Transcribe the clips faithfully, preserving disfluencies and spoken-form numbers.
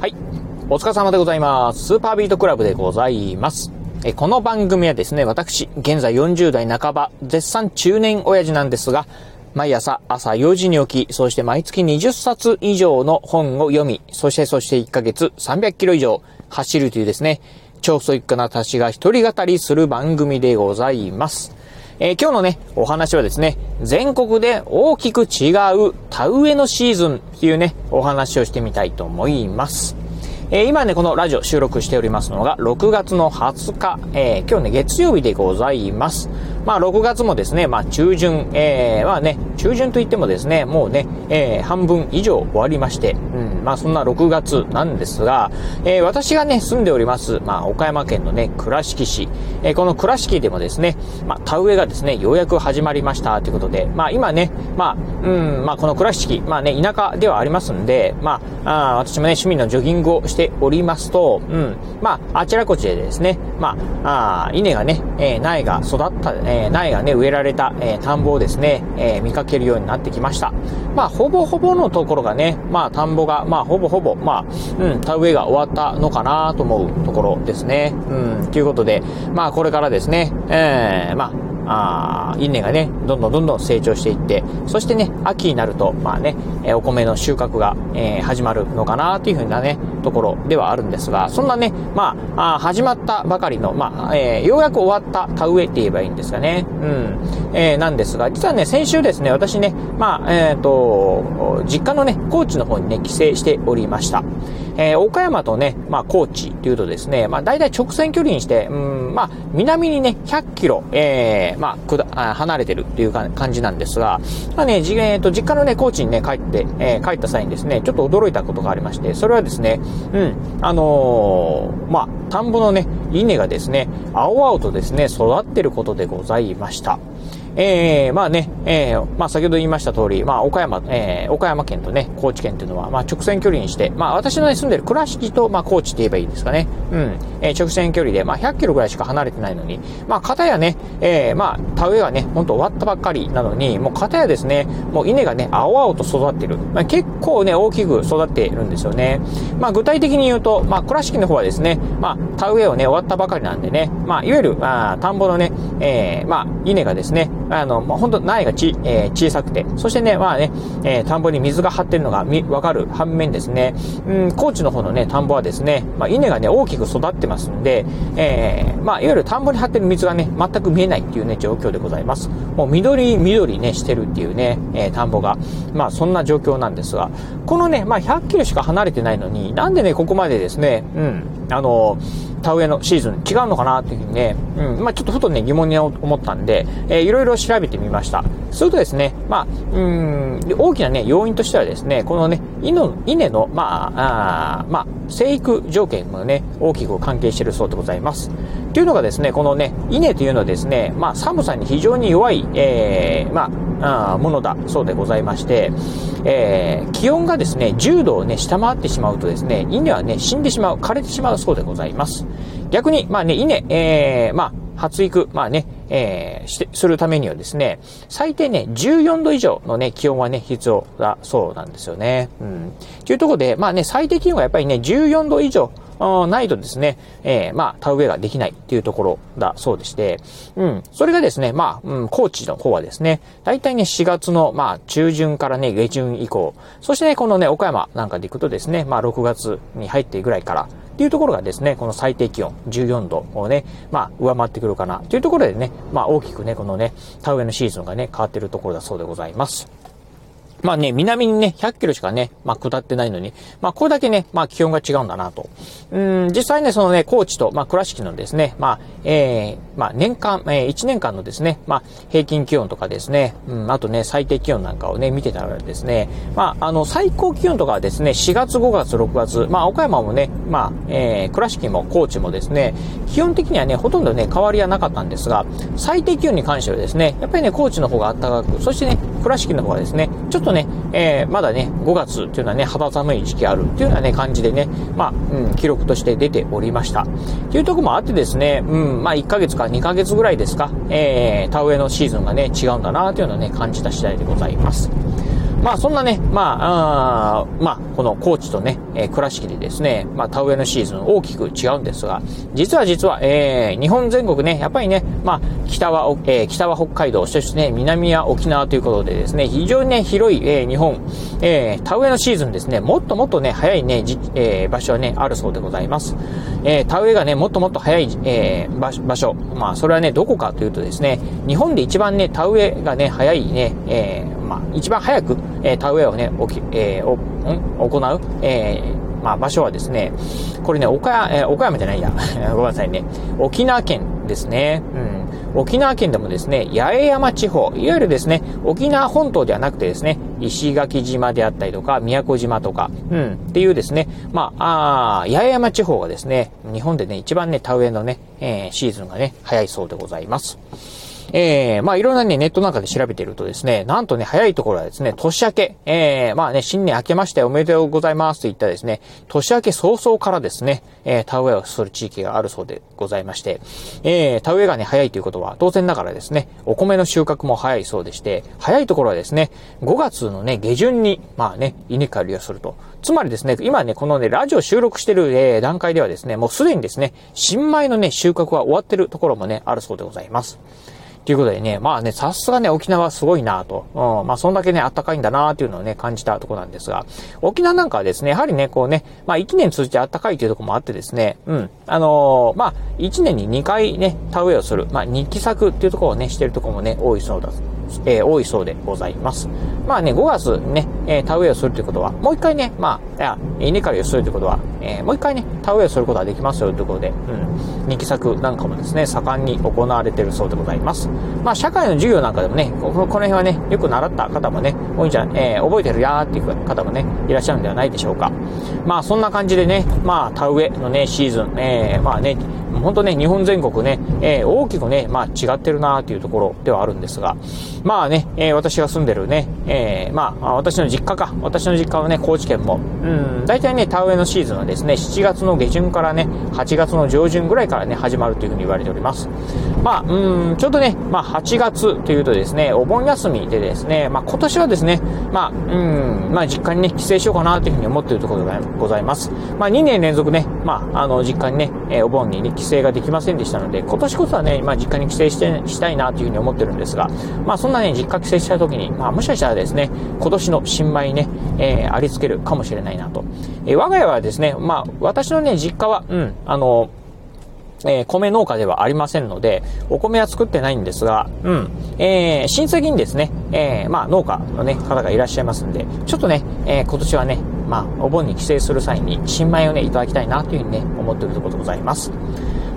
はい、お疲れ様でございます。スーパービートクラブでございます。えこの番組はですね、私、現在よんじゅうだいなかば、絶賛中年親父なんですが、毎朝朝よじに起き、そして毎月にじゅっさつ以上の本を読み、そしてそしていっかげつさんびゃくキロ以上走るというですね、超ストイックな私が一人語りする番組でございます。えー、今日のね、お話はですね、全国で大きく違う田植えのシーズンというね、お話をしてみたいと思います。えー、今ね、このラジオ収録しておりますのがろくがつのはつか、えー、今日ね、月曜日でございます。まあ、ろくがつもですね、まあ、中旬、えー、まあね、中旬といってもですね、もうね、えー、半分以上終わりまして、うん、まあ、そんなろくがつなんですが、えー、私がね、住んでおります、まあ、岡山県のね、倉敷市、えー、この倉敷でもですね、まあ、田植えがですね、ようやく始まりましたということで、まあ、今ね、まあ、うん、まあ、この倉敷、まあね、田舎ではありますんで、まあ、あ私もね、趣味のジョギングをしてしておりますと、うん、まああちらこちらでですね、まあ、あ稲がね、えー、苗が育った、えー、苗がね植えられた、えー、田んぼをですね、えー、見かけるようになってきました。まあほぼほぼのところがね、まあ田んぼがまあほぼほぼまあ、うん、田植えが終わったのかなと思うところですね。うん、ということで、まあこれからですね、えー、まあ。あ稲がねどんどんどんどん成長していって、そしてね秋になるとまあねお米の収穫が、えー、始まるのかなというふうなねところではあるんですが、そんなねまあ、あ始まったばかりのまあ、えー、ようやく終わった田植えって言えばいいんですかね、うん、えー、なんですが、実はね先週ですね、私ねまあえっと実家のね高知の方にね帰省しておりました。えー、岡山とね、まあ、高知というとですね、まあ、大体直線距離にして、うん、まあ、南にね、ひゃくキロ、えー、まあ、くだ、あ、離れてるっていうか感じなんですが、まあね、じ、えーと、実家のね、高知にね、帰って、えー、帰った際にですね、ちょっと驚いたことがありまして、それはですね、うん、あのー、まあ、田んぼのね、稲がですね、青々とですね、育ってることでございました。えー、まあね、えー、まあ先ほど言いました通り、まあ岡山、えー、岡山県とね、高知県というのは、まあ直線距離にして、まあ私の、ね、住んでる倉敷と、まあ高知って言えばいいですかね。うん。えー、直線距離で、まあひゃくキロぐらいしか離れてないのに、まあ片やね、えー、まあ田植えがね、ほんと終わったばっかりなのに、もう片やですね、もう稲がね、青々と育ってる。まあ、結構ね、大きく育ってるんですよね。まあ具体的に言うと、まあ倉敷の方はですね、まあ田植えをね、終わったばかりなんでね、まあいわゆる、まあ田んぼのね、えー、まあ稲がですね、あの、まあ、ほんと苗がち、えー、小さくて、そしてね、まあね、えー、田んぼに水が張ってるのがみ、わかる反面ですね、うん、高知の方のね、田んぼはですね、まあ、稲がね、大きく育ってますんで、えー、まあ、いわゆる田んぼに張ってる水がね、全く見えないっていうね、状況でございます。もう緑、緑ね、してるっていうね、えー、田んぼが、まあ、そんな状況なんですが、このね、まあ、ひゃくキロしか離れてないのに、なんでね、ここまでですね、うん、あの、田植えのシーズン違うのかなっていうふうにね、うん、まあ、ちょっとふとね、疑問に思ったんで、えー、いろいろ調べてみました。するとですね、まあ、うーん、大きなね、要因としてはですね、このね、稲の、まあ、あまあ、生育条件もね、大きく関係しているそうでございます。というのがですね、このね、稲というのはですね、まあ、寒さに非常に弱い、えー、まあ、あものだそうでございまして、えー、気温がですね、じゅうどをね、下回ってしまうとですね、稲はね、死んでしまう、枯れてしまうそうでございます。逆に、まあね、稲、えー、まあ、発育、まあね、えー、して、するためにはですね、最低ね、じゅうよんど以上のね、気温はね、必要だそうなんですよね。うん。というところで、まあね、最低気温がやっぱりね、じゅうよんど以上ないとですね、えー、まあ、田植えができないっていうところだそうでして、うん。それがですね、まあ、うん、高知の方はですね、だいたいね、しがつの、まあ、中旬からね、下旬以降、そしてね、このね、岡山なんかで行くとですね、まあ、ろくがつに入ってぐらいから、というところがですね、この最低気温じゅうよんどをね、まあ上回ってくるかなというところでね、まあ大きくね、このね、田植えのシーズンがね、変わっているところだそうでございます。まあね、南にね、ひゃくキロしかね、まあ下ってないのに、まあこれだけね、まあ気温が違うんだなと。うん、実際ね、そのね、高知と、まあ倉敷のですね、まあ、えー、まあ年間、えー、いちねんかんのですね、まあ平均気温とかですね、うん、あとね、最低気温なんかをね、見てたらですね、まああの、最高気温とかはですね、しがつごがつろくがつ、まあ岡山もね、まあ、えー、倉敷も高知もですね、基本的にはね、ほとんどね、変わりはなかったんですが、最低気温に関してはですね、やっぱりね、高知の方が暖かく、そしてね、倉敷の方がですね、ちょっとね、えー、まだね、ごがつっていうのはね、肌寒い時期あるっていうようなね、感じでね、まあ、うん、記録として出ておりました。というところもあってですね、うん、まあ、いっかげつかにかげつぐらいですか、えー、田植えのシーズンがね、違うんだなというのをね、感じた次第でございます。まあそんなね、まあ、あまあこの高知とね、えー、倉敷でですね、まあ田植えのシーズン大きく違うんですが、実は実は、えー、日本全国ね、やっぱりね、まあ北は、えー、北は北海道、そしてね、南は沖縄ということでですね、非常にね、広い、えー、日本、えー、田植えのシーズンですね、もっともっとね、早いね、じえー、場所はね、あるそうでございます。えー、田植えがね、もっともっと早い、えー、場所、場所、まあそれはね、どこかというとですね、日本で一番ね、田植えがね、早いね、えーまあ、一番早く、えー、田植えをね、おき、えー、おん行う、えーまあ、場所はですね、これね、岡山、えー、岡山じゃないや、ごめんなさいね、沖縄県ですね、うん、沖縄県でもですね、八重山地方、いわゆるですね、沖縄本島ではなくてですね、石垣島であったりとか、宮古島とか、うん、っていうですね、まあ、あー、八重山地方がですね、日本でね、一番ね、田植えのね、えー、シーズンがね、早いそうでございます。えー、まあいろんなね、ネットなんかで調べているとですね、なんとね、早いところはですね、年明け、えー、まあね、新年明けましておめでとうございますといったですね、年明け早々からですね、えー、田植えをする地域があるそうでございまして、えー、田植えがね、早いということは、当然ながらですね、お米の収穫も早いそうでして、早いところはですね、ごがつのね、下旬に、まあね、稲刈りをすると。つまりですね、今ね、このね、ラジオ収録してる、えー、段階ではですね、もうすでにですね、新米のね、収穫は終わってるところもね、あるそうでございます。ということでね、まあね、さすがね、沖縄すごいなぁと、うん、まあそんだけね、暖かいんだなぁというのをね、感じたところなんですが、沖縄なんかはですね、やはりね、こうね、まあ一年通じて暖かいというところもあってですね、うん、あのー、まあ一年ににかいね、田植えをする、まあ日記作っていうところをね、してるところもね、多いそうだ、えー、多いそうでございます。まあね、ごがつね、えー、田植えをするということは、もう一回ね、まあ、稲刈りをするということは、えー、もう一回ね、田植えをすることができますよということで、うん、日記作なんかもですね、盛んに行われているそうでございます。まあ、社会の授業なんかでもね、この辺はね、よく習った方もね、多いんじゃ、えー、覚えてるやーっていう方もね、いらっしゃるんではないでしょうか。まあ、そんな感じでね、まあ、田植えのね、シーズン、えー、まあね、本当ね、日本全国ね、えー、大きくね、まあ、違ってるなーっていうところではあるんですが、まあね、えー、私が住んでるね、えー、まあ、私の実家か、私の実家はね、高知県も、うん、大体ね、田植えのシーズンはですね、しちがつの下旬からね、はちがつの上旬ぐらいからね、始まるというふうに言われております。まあ、うん、ちょうどね、まあ、はちがつというとですね、お盆休みでですね、まあ、今年はですね、まあ、うん、まあ、実家にね、帰省しようかなというふうに思っているところでございます。まあ、にねん連続ね、まあ、あの、実家にね、えー、お盆にね、帰省ができませんでしたので、今年こそはね、まあ、実家に帰省して、したいなというふうに思ってるんですが、まあ、そんなね、実家帰省した時に、まあ、もしかしたらですね、今年の新米にね、えー、ありつけるかもしれないなと。えー、我が家はですね、まあ、私のね、実家は、うん、あの、えー、米農家ではありませんので、お米は作ってないんですが、うん、えー、親戚にですね、えー、まあ、農家のね、方がいらっしゃいますんで、ちょっとね、えー、今年はね、まあ、お盆に帰省する際に、新米をね、いただきたいなというふうにね、思っているところでございます。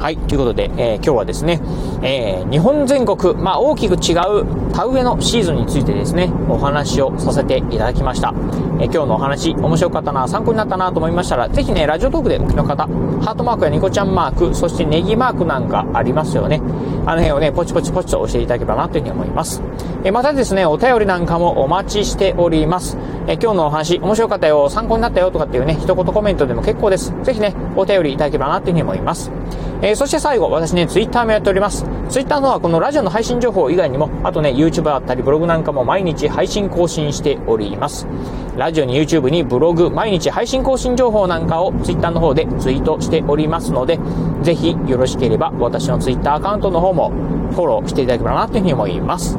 はい、ということで、えー、今日はですね、えー、日本全国、まあ、大きく違う田植えのシーズンについてですね、お話をさせていただきました。えー、今日のお話、面白かったな、参考になったなと思いましたら、ぜひね、ラジオトークでお聞きの方、ハートマークやニコちゃんマーク、そしてネギマークなんかありますよね。あの辺をね、ポチポチポチと押していただければなというふうに思います。えー、またですね、お便りなんかもお待ちしております。えー、今日のお話、面白かったよ、参考になったよとかっていうね、一言コメントでも結構です。ぜひね、お便りいただければなというふうに思います。えー、そして最後、私ね、ツイッターもやっております。ツイッターの方はこのラジオの配信情報以外にも、あとね、YouTube だったりブログなんかも毎日配信更新しております。ラジオに YouTube にブログ、毎日配信更新情報なんかをツイッターの方でツイートしておりますので、ぜひよろしければ私のツイッターアカウントの方もフォローしていただければなというふうに思います。